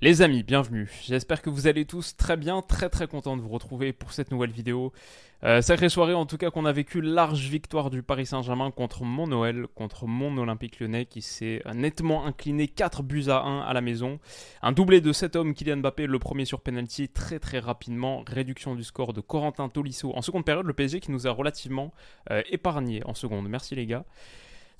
Les amis, bienvenue. J'espère que vous allez tous très bien, très content de vous retrouver pour cette nouvelle vidéo. Sacrée soirée en tout cas qu'on a vécu, large victoire du Paris Saint-Germain contre mon OL, contre mon Olympique Lyonnais qui s'est nettement incliné 4-1 à la maison. Un doublé de cet homme, Kylian Mbappé, le premier sur penalty, très rapidement. Réduction du score de Corentin Tolisso en seconde période, le PSG qui nous a relativement épargné en seconde. Merci les gars.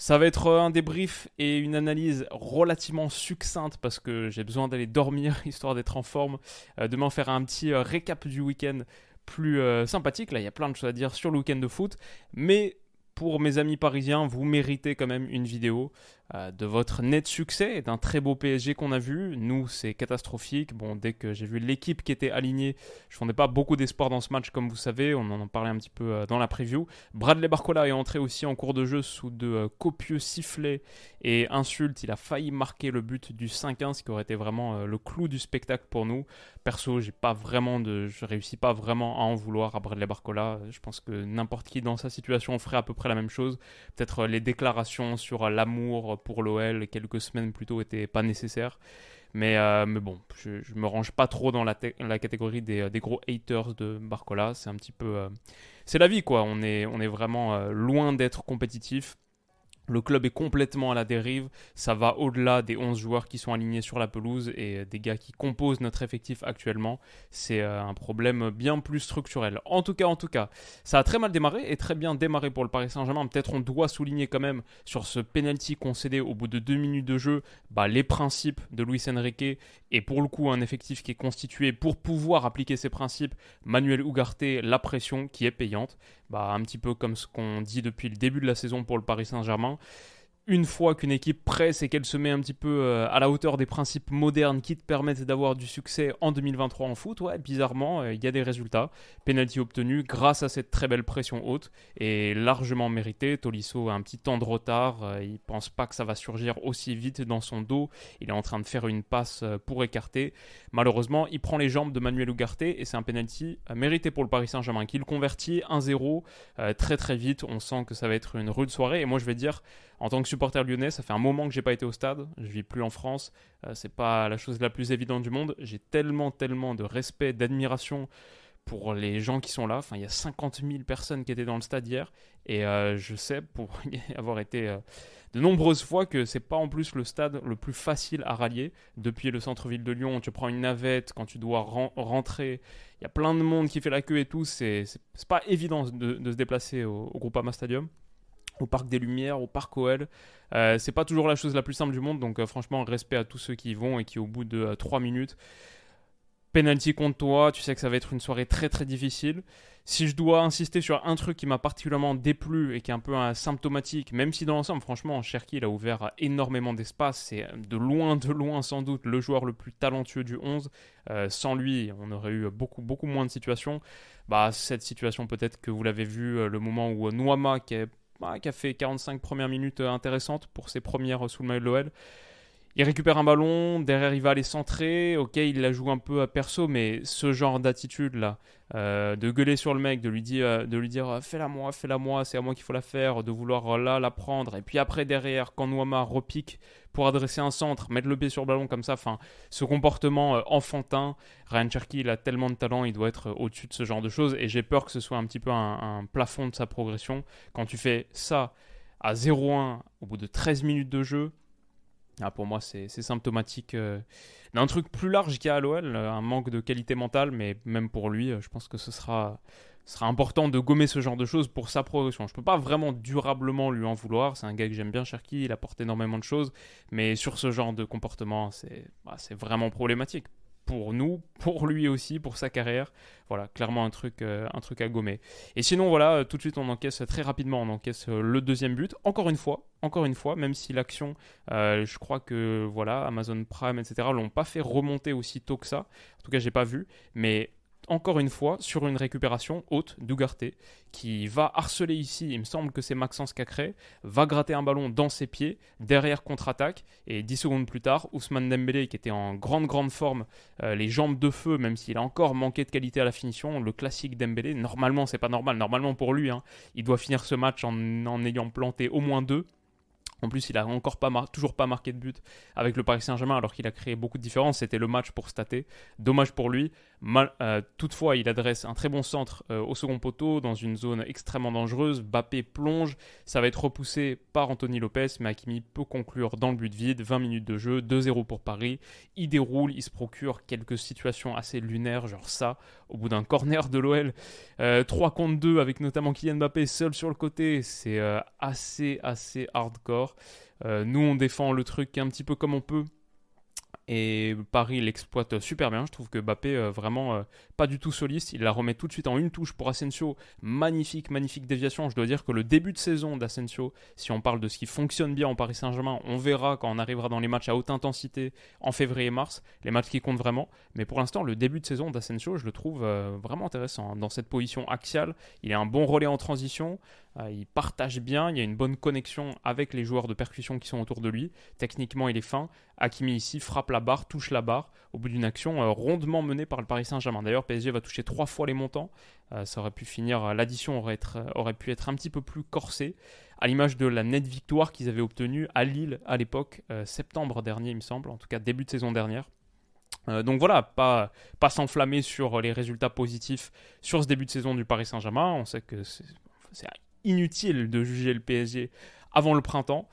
Ça va être un débrief et une analyse relativement succincte parce que j'ai besoin d'aller dormir histoire d'être en forme. Demain, faire un petit récap du week-end plus sympathique. Là, il y a plein de choses à dire sur le week-end de foot. Mais pour mes amis parisiens, vous méritez quand même une vidéo de votre net succès et d'un très beau PSG qu'on a vu. Nous, c'est catastrophique. Bon, dès que j'ai vu l'équipe qui était alignée, je ne fondais pas beaucoup d'espoir dans ce match, comme vous savez. On en parlait un petit peu dans la preview. Bradley Barcola est entré aussi en cours de jeu sous de copieux sifflets et insultes. Il a failli marquer le but du 5-1, ce qui aurait été vraiment le clou du spectacle pour nous. Perso, je ne réussis pas vraiment à en vouloir à Bradley Barcola. Je pense que n'importe qui dans sa situation ferait à peu près la même chose. Peut-être les déclarations sur l'amour pour l'OL quelques semaines plus tôt n'étaient pas nécessaires, mais bon, je me range pas trop dans la catégorie des gros haters de Barcola. C'est un petit peu c'est la vie quoi. On est vraiment loin d'être compétitif. Le club est complètement à la dérive, ça va au-delà des 11 joueurs qui sont alignés sur la pelouse et des gars qui composent notre effectif actuellement. C'est un problème bien plus structurel. En tout cas, ça a très mal démarré et très bien démarré pour le Paris Saint-Germain. Peut-être on doit souligner quand même sur ce penalty concédé au bout de 2 minutes de jeu, les principes de Luis Enrique et pour le coup un effectif qui est constitué pour pouvoir appliquer ces principes. Manuel Ugarte, la pression qui est payante, un petit peu comme ce qu'on dit depuis le début de la saison pour le Paris Saint-Germain. Une fois qu'une équipe presse et qu'elle se met un petit peu à la hauteur des principes modernes qui te permettent d'avoir du succès en 2023 en foot, bizarrement, il y a des résultats. Penalty obtenu grâce à cette très belle pression haute et largement méritée. Tolisso a un petit temps de retard, il ne pense pas que ça va surgir aussi vite dans son dos. Il est en train de faire une passe pour écarter. Malheureusement, il prend les jambes de Manuel Ugarte et c'est un penalty mérité pour le Paris Saint-Germain qui le convertit 1-0 très vite. On sent que ça va être une rude soirée et moi je vais dire, en tant que supporter lyonnais, ça fait un moment que j'ai pas été au stade, je vis plus en France, c'est pas la chose la plus évidente du monde. J'ai tellement de respect, d'admiration pour les gens qui sont là. Enfin, il y a 50 000 personnes qui étaient dans le stade hier et je sais pour avoir été de nombreuses fois que c'est pas en plus le stade le plus facile à rallier. Depuis le centre-ville de Lyon, tu prends une navette quand tu dois rentrer. Il y a plein de monde qui fait la queue et tout. C'est pas évident de se déplacer au Groupama Stadium, au Parc des Lumières, au Parc OL. C'est pas toujours la chose la plus simple du monde, donc franchement, respect à tous ceux qui y vont et qui, au bout de 3 minutes, penalty contre toi, tu sais que ça va être une soirée très difficile. Si je dois insister sur un truc qui m'a particulièrement déplu et qui est un peu symptomatique, même si dans l'ensemble, franchement, Cherki, il a ouvert énormément d'espace. C'est de loin, sans doute, le joueur le plus talentueux du 11. Sans lui, on aurait eu beaucoup moins de situations. Cette situation, peut-être que vous l'avez vu, le moment où Nuamah, qui a fait 45 premières minutes intéressantes pour ses premières sous le maillot de l'OL. Il récupère un ballon, derrière il va aller centrer, ok, il la joue un peu à perso, mais ce genre d'attitude là, de gueuler sur le mec, de lui dire fais-la moi, c'est à moi qu'il faut la faire, de vouloir la prendre, et puis après derrière, quand Nuamah repique pour adresser un centre, mettre le pied sur le ballon comme ça, ce comportement enfantin, Rayan Cherki, il a tellement de talent, il doit être au-dessus de ce genre de choses, et j'ai peur que ce soit un petit peu un plafond de sa progression. Quand tu fais ça à 0-1 au bout de 13 minutes de jeu, pour moi, c'est symptomatique d'un truc plus large qu'il y a à l'OL, un manque de qualité mentale, mais même pour lui, je pense que ce sera important de gommer ce genre de choses pour sa progression. Je ne peux pas vraiment durablement lui en vouloir, c'est un gars que j'aime bien, Cherki, il apporte énormément de choses, mais sur ce genre de comportement, c'est vraiment problématique. pour nous, pour lui aussi, pour sa carrière. Voilà, clairement un truc à gommer. Et sinon, voilà, tout de suite, on encaisse très rapidement le deuxième but. Encore une fois, même si l'action, je crois que voilà, Amazon Prime, etc., l'ont pas fait remonter aussi tôt que ça. En tout cas, j'ai pas vu, mais encore une fois, sur une récupération haute d'Ugarte, qui va harceler ici, il me semble que c'est Maxence Caqueret, va gratter un ballon dans ses pieds, derrière contre-attaque, et 10 secondes plus tard, Ousmane Dembélé, qui était en grande forme, les jambes de feu, même s'il a encore manqué de qualité à la finition, le classique Dembélé, normalement, c'est pas normal, normalement pour lui, hein, il doit finir ce match en ayant planté au moins 2. En plus, il n'a toujours pas marqué de but avec le Paris Saint-Germain, alors qu'il a créé beaucoup de différences. C'était le match pour stater. Dommage pour lui. Toutefois, il adresse un très bon centre au second poteau dans une zone extrêmement dangereuse. Mbappé plonge. Ça va être repoussé par Anthony Lopez, mais Hakimi peut conclure dans le but vide. 20 minutes de jeu, 2-0 pour Paris. Il déroule, il se procure quelques situations assez lunaires, genre ça, au bout d'un corner de l'OL. 3 contre 2 avec notamment Kylian Mbappé seul sur le côté. C'est assez hardcore. Nous on défend le truc un petit peu comme on peut et Paris l'exploite super bien. Je trouve que Mbappé vraiment pas du tout soliste, il la remet tout de suite en une touche pour Asensio, magnifique déviation. Je dois dire que le début de saison d'Asensio, si on parle de ce qui fonctionne bien en Paris Saint-Germain, on verra quand on arrivera dans les matchs à haute intensité en février-mars, les matchs qui comptent vraiment, mais pour l'instant le début de saison d'Asensio, je le trouve vraiment intéressant. Dans cette position axiale, il a un bon relais en transition. Il partage bien, il y a une bonne connexion avec les joueurs de percussion qui sont autour de lui. Techniquement, il est fin. Hakimi ici frappe la barre, touche la barre au bout d'une action rondement menée par le Paris Saint-Germain. D'ailleurs, PSG va toucher 3 fois les montants. Ça aurait pu finir, l'addition aurait pu être un petit peu plus corsée, à l'image de la nette victoire qu'ils avaient obtenue à Lille à l'époque, septembre dernier, il me semble, en tout cas début de saison dernière. Donc voilà, pas s'enflammer sur les résultats positifs sur ce début de saison du Paris Saint-Germain. On sait que c'est inutile de juger le PSG avant le printemps,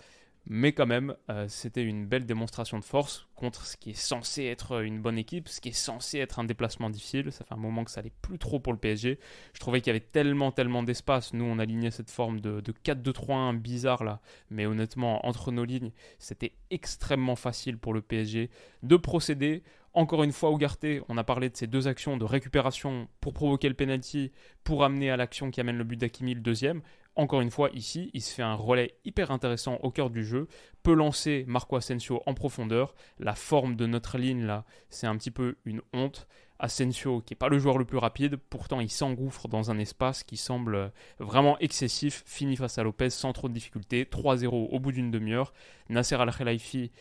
mais quand même, c'était une belle démonstration de force contre ce qui est censé être une bonne équipe, ce qui est censé être un déplacement difficile. Ça fait un moment que ça allait plus trop pour le PSG. Je trouvais qu'il y avait tellement d'espace. Nous, on alignait cette forme de 4-2-3-1 bizarre là, mais honnêtement, entre nos lignes, c'était extrêmement facile pour le PSG de procéder. Encore une fois, Ugarte, on a parlé de ces 2 actions de récupération pour provoquer le penalty, pour amener à l'action qui amène le but d'Hakimi, le deuxième. Encore une fois, ici, il se fait un relais hyper intéressant au cœur du jeu, peut lancer Marco Asensio en profondeur. La forme de notre ligne, là, c'est un petit peu une honte. Asensio, qui n'est pas le joueur le plus rapide, pourtant il s'engouffre dans un espace qui semble vraiment excessif, finit face à Lopez sans trop de difficulté, 3-0 au bout d'une demi-heure. Nasser Al-Khelaïfi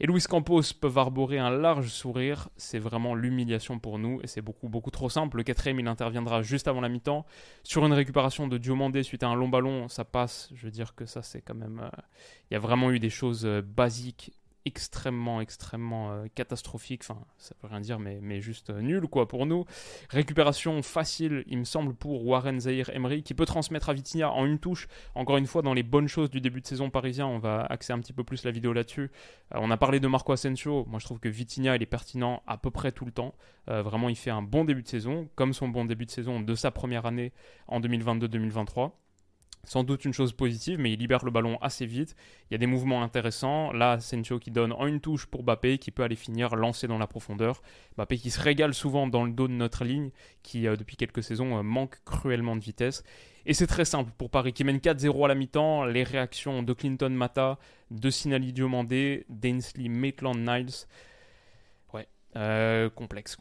et Luis Campos peuvent arborer un large sourire. C'est vraiment l'humiliation pour nous et c'est beaucoup trop simple. Le 4ème, il interviendra juste avant la mi-temps. Sur une récupération de Diomandé suite à un long ballon, ça passe. Je veux dire que ça, c'est quand même... Il y a vraiment eu des choses basiques extrêmement catastrophique, enfin ça veut rien dire mais juste nul quoi pour nous. Récupération facile il me semble pour Warren Zaïre-Emery qui peut transmettre à Vitinha en une touche. Encore une fois, dans les bonnes choses du début de saison parisien, on va axer un petit peu plus la vidéo là-dessus. On a parlé de Marco Asensio, moi je trouve que Vitinha il est pertinent à peu près tout le temps. Vraiment il fait un bon début de saison, comme son bon début de saison de sa première année en 2022-2023. Sans doute une chose positive, mais il libère le ballon assez vite. Il y a des mouvements intéressants. Là, Asensio qui donne en une touche pour Mbappé, qui peut aller finir lancé dans la profondeur. Mbappé qui se régale souvent dans le dos de notre ligne, qui depuis quelques saisons manque cruellement de vitesse. Et c'est très simple pour Paris qui mène 4-0 à la mi-temps. Les réactions de Clinton Mata, de Sinali Diomandé, d'Ainsley Maitland-Niles. Complexe.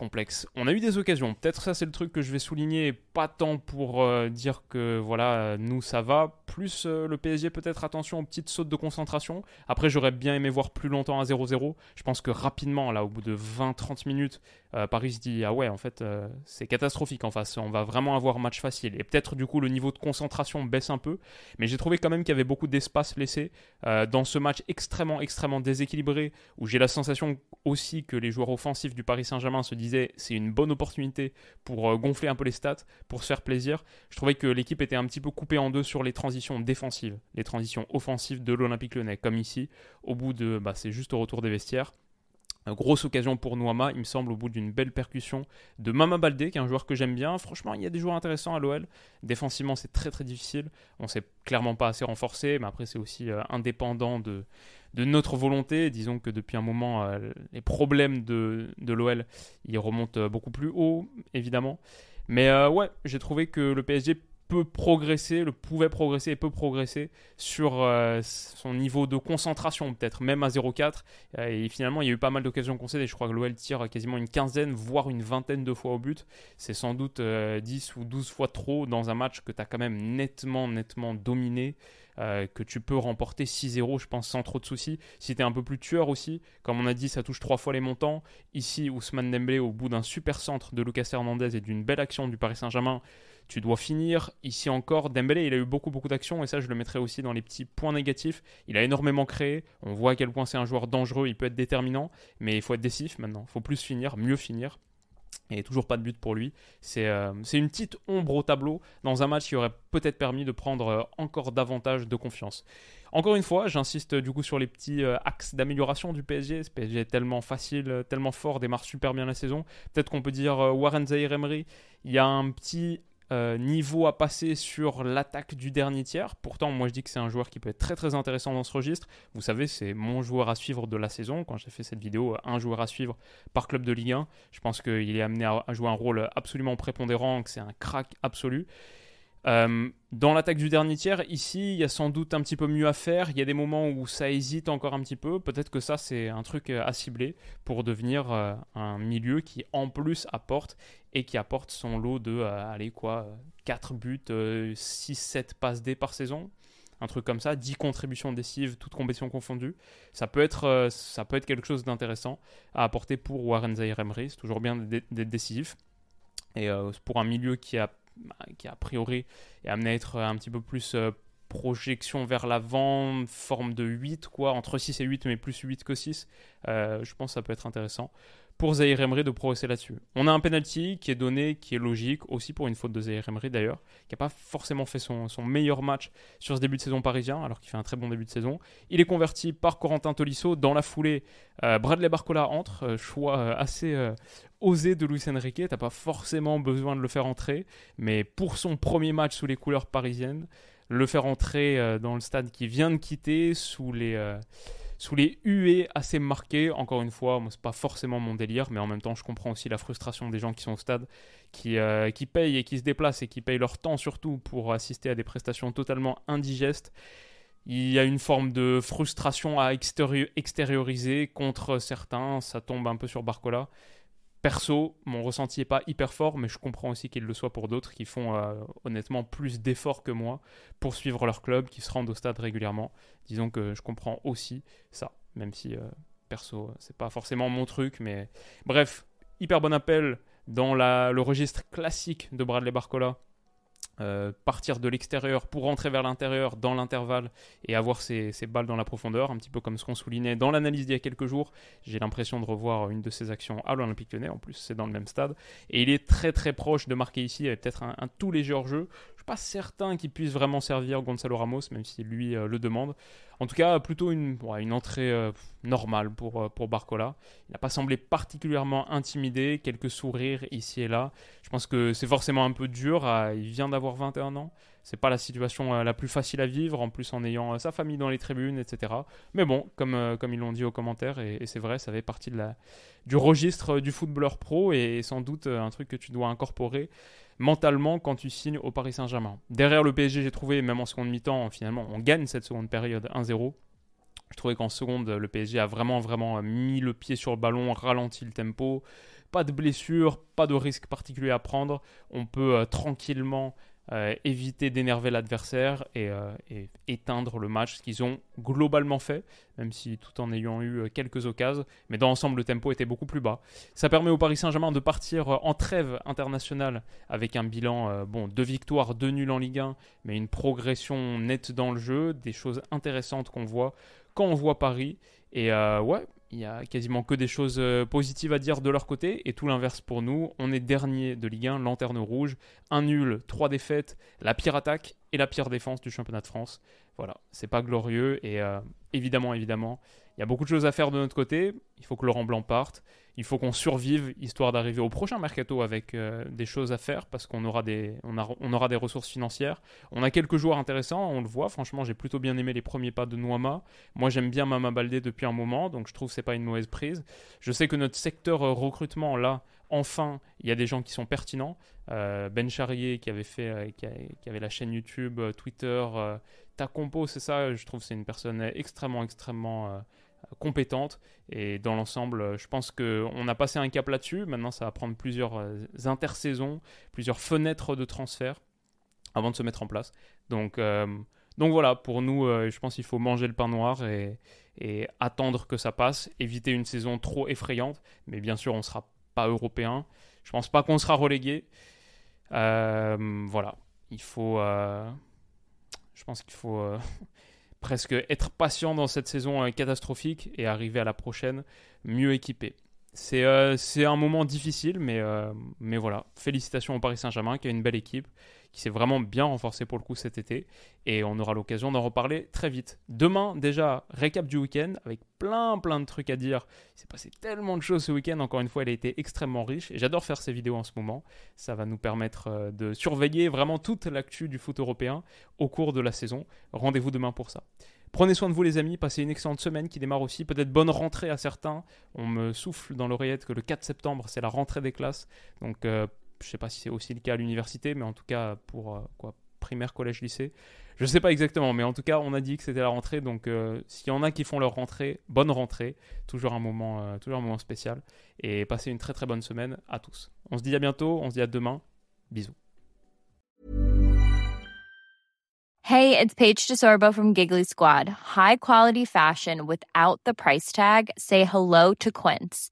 On a eu des occasions. Peut-être ça, c'est le truc que je vais souligner. Pas tant pour dire que voilà, nous ça va. Plus le PSG, peut-être attention aux petites sautes de concentration. Après, j'aurais bien aimé voir plus longtemps à 0-0. Je pense que rapidement, là, au bout de 20-30 minutes, Paris se dit « Ah ouais, en fait, c'est catastrophique en face. On va vraiment avoir match facile. » Et peut-être, du coup, le niveau de concentration baisse un peu. Mais j'ai trouvé quand même qu'il y avait beaucoup d'espace laissé dans ce match extrêmement déséquilibré, où j'ai la sensation aussi que les joueurs offensifs du Paris Saint-Germain se disait c'est une bonne opportunité pour gonfler un peu les stats, pour se faire plaisir. Je trouvais que l'équipe était un petit peu coupée en deux sur les transitions défensives, les transitions offensives de l'Olympique Lyonnais, comme ici, au bout de, c'est juste au retour des vestiaires. Grosse occasion pour Nuamah, il me semble, au bout d'une belle percussion de Mama Baldé, qui est un joueur que j'aime bien. Franchement, il y a des joueurs intéressants à l'OL. Défensivement, c'est très difficile. On s'est clairement pas assez renforcé, mais après, c'est aussi indépendant de de notre volonté. Disons que depuis un moment, les problèmes de l'OL, ils remontent beaucoup plus haut, évidemment. Mais ouais, j'ai trouvé que le PSG pouvait progresser sur son niveau de concentration, peut-être même à 0,4. Et finalement, il y a eu pas mal d'occasions concédées. Je crois que l'OL tire quasiment une quinzaine, voire une vingtaine de fois au but. C'est sans doute 10 ou 12 fois trop dans un match que tu as quand même nettement dominé, que tu peux remporter 6-0, je pense, sans trop de soucis. Si tu es un peu plus tueur aussi, comme on a dit, ça touche 3 fois les montants. Ici, Ousmane Dembélé, au bout d'un super centre de Lucas Hernandez et d'une belle action du Paris Saint-Germain, tu dois finir. Ici encore, Dembélé, il a eu beaucoup d'actions, et ça, je le mettrai aussi dans les petits points négatifs. Il a énormément créé. On voit à quel point c'est un joueur dangereux. Il peut être déterminant, mais il faut être décisif maintenant. Il faut plus finir, mieux finir. Et toujours pas de but pour lui. C'est une petite ombre au tableau dans un match qui aurait peut-être permis de prendre encore davantage de confiance. Encore une fois, j'insiste du coup sur les petits axes d'amélioration du PSG. Ce PSG est tellement facile, tellement fort, démarre super bien la saison. Peut-être qu'on peut dire Warren Zaïre-Emery, il y a un petit niveau à passer sur l'attaque du dernier tiers. Pourtant, moi je dis que c'est un joueur qui peut être très intéressant dans ce registre. Vous savez, c'est mon joueur à suivre de la saison. Quand j'ai fait cette vidéo, un joueur à suivre par club de Ligue 1, je pense qu'il est amené à jouer un rôle absolument prépondérant, que c'est un crack absolu. Dans l'attaque du dernier tiers, ici, il y a sans doute un petit peu mieux à faire. Il y a des moments où ça hésite encore un petit peu. Peut-être que ça, c'est un truc à cibler pour devenir un milieu qui, en plus, apporte et qui apporte son lot de 4 buts, 6-7 passes D par saison. Un truc comme ça, 10 contributions décisives, toutes compétitions confondues. Ça peut être quelque chose d'intéressant à apporter pour Warren Zaïre-Emery. C'est toujours bien d'être décisif. Et pour un milieu qui a priori est amené à être un petit peu plus projection vers l'avant, forme de 8, entre 6 et 8, mais plus 8 que 6, je pense que ça peut être intéressant pour Zaïre-Emery de progresser là-dessus. On a un penalty qui est donné, qui est logique, aussi pour une faute de Zaïre-Emery d'ailleurs, qui n'a pas forcément fait son meilleur match sur ce début de saison parisien, alors qu'il fait un très bon début de saison. Il est converti par Corentin Tolisso. Dans la foulée, Bradley Barcola entre, choix assez osé de Luis Enrique. Tu n'as pas forcément besoin de le faire entrer, mais pour son premier match sous les couleurs parisiennes, le faire entrer dans le stade qui vient de quitter sous les huées assez marquées. Encore une fois, moi, c'est pas forcément mon délire, mais en même temps, je comprends aussi la frustration des gens qui sont au stade, qui payent et qui se déplacent et qui payent leur temps surtout pour assister à des prestations totalement indigestes. Il y a une forme de frustration à extérioriser contre certains. Ça tombe un peu sur Barcola. Perso, mon ressenti n'est pas hyper fort, mais je comprends aussi qu'il le soit pour d'autres qui font honnêtement plus d'efforts que moi pour suivre leur club, qui se rendent au stade régulièrement. Disons que je comprends aussi ça, même si perso, c'est pas forcément mon truc. Mais bref, hyper bon appel dans le registre classique de Bradley Barcola. Partir de l'extérieur pour rentrer vers l'intérieur dans l'intervalle et avoir ses balles dans la profondeur, un petit peu comme ce qu'on soulignait dans l'analyse d'il y a quelques jours. J'ai l'impression de revoir une de ses actions à l'Olympique Lyonnais, en plus c'est dans le même stade, et il est très proche de marquer ici avec peut-être un tout léger hors-jeu. Je suis pas certain qu'il puisse vraiment servir Gonzalo Ramos, même si lui le demande. En tout cas, plutôt une entrée normale pour Barcola. Il n'a pas semblé particulièrement intimidé, quelques sourires ici et là. Je pense que c'est forcément un peu dur, il vient d'avoir 21 ans. C'est pas la situation la plus facile à vivre, en plus en ayant sa famille dans les tribunes, etc. Mais bon, comme ils l'ont dit aux commentaires, et c'est vrai, ça fait partie du registre du footballeur pro, et sans doute un truc que tu dois incorporer mentalement quand tu signes au Paris Saint-Germain. Derrière le PSG, j'ai trouvé, même en seconde mi-temps, finalement, on gagne cette seconde période 1-0. Je trouvais qu'en seconde, le PSG a vraiment mis le pied sur le ballon, ralenti le tempo. Pas de blessure, pas de risque particulier à prendre. On peut tranquillement éviter d'énerver l'adversaire et éteindre le match, ce qu'ils ont globalement fait, même si tout en ayant eu quelques occasions, mais dans l'ensemble le tempo était beaucoup plus bas. Ça permet au Paris Saint-Germain de partir en trêve internationale avec un bilan 2 victoires, 2 nuls en Ligue 1, mais une progression nette dans le jeu, des choses intéressantes qu'on voit quand on voit Paris, et il n'y a quasiment que des choses positives à dire de leur côté, et tout l'inverse pour nous. On est dernier de Ligue 1, lanterne rouge, 1 nul, 3 défaites, la pire attaque et la pire défense du championnat de France. Voilà, c'est pas glorieux, et évidemment, Il y a beaucoup de choses à faire de notre côté. Il faut que Laurent Blanc parte. Il faut qu'on survive, histoire d'arriver au prochain mercato avec des choses à faire, parce qu'on aura des ressources financières. On a quelques joueurs intéressants, on le voit. Franchement, j'ai plutôt bien aimé les premiers pas de Nuamah. Moi, j'aime bien Mama Baldé depuis un moment, donc je trouve que ce n'est pas une mauvaise prise. Je sais que notre secteur recrutement, là, enfin, il y a des gens qui sont pertinents. Ben Charrier, qui avait la chaîne YouTube, Twitter, Ta Compo, c'est ça. Je trouve que c'est une personne extrêmement compétente, et dans l'ensemble je pense qu'on a passé un cap là-dessus. Maintenant ça va prendre plusieurs intersaisons, plusieurs fenêtres de transfert avant de se mettre en place, donc voilà, pour nous je pense qu'il faut manger le pain noir et attendre que ça passe, éviter une saison trop effrayante. Mais bien sûr on ne sera pas européen, je ne pense pas qu'on sera relégué, voilà, il faut je pense qu'il faut presque être patient dans cette saison catastrophique et arriver à la prochaine mieux équipé. C'est un moment difficile, mais voilà. Félicitations au Paris Saint-Germain qui a une belle équipe, qui s'est vraiment bien renforcée pour le coup cet été, et on aura l'occasion d'en reparler très vite. Demain, déjà, récap du week-end avec plein de trucs à dire. Il s'est passé tellement de choses ce week-end, encore une fois, elle a été extrêmement riche, et j'adore faire ces vidéos en ce moment. Ça va nous permettre de surveiller vraiment toute l'actu du foot européen au cours de la saison. Rendez-vous demain pour ça. Prenez soin de vous les amis, passez une excellente semaine qui démarre aussi, peut-être bonne rentrée à certains. On me souffle dans l'oreillette que le 4 septembre c'est la rentrée des classes, donc je ne sais pas si c'est aussi le cas à l'université, mais en tout cas pour primaire, collège, lycée, je ne sais pas exactement, mais en tout cas on a dit que c'était la rentrée, donc s'il y en a qui font leur rentrée, bonne rentrée, toujours un moment spécial, et passez une très bonne semaine à tous. On se dit à bientôt, on se dit à demain, bisous. Hey, it's Paige DeSorbo from Giggly Squad. High quality fashion without the price tag. Say hello to Quince.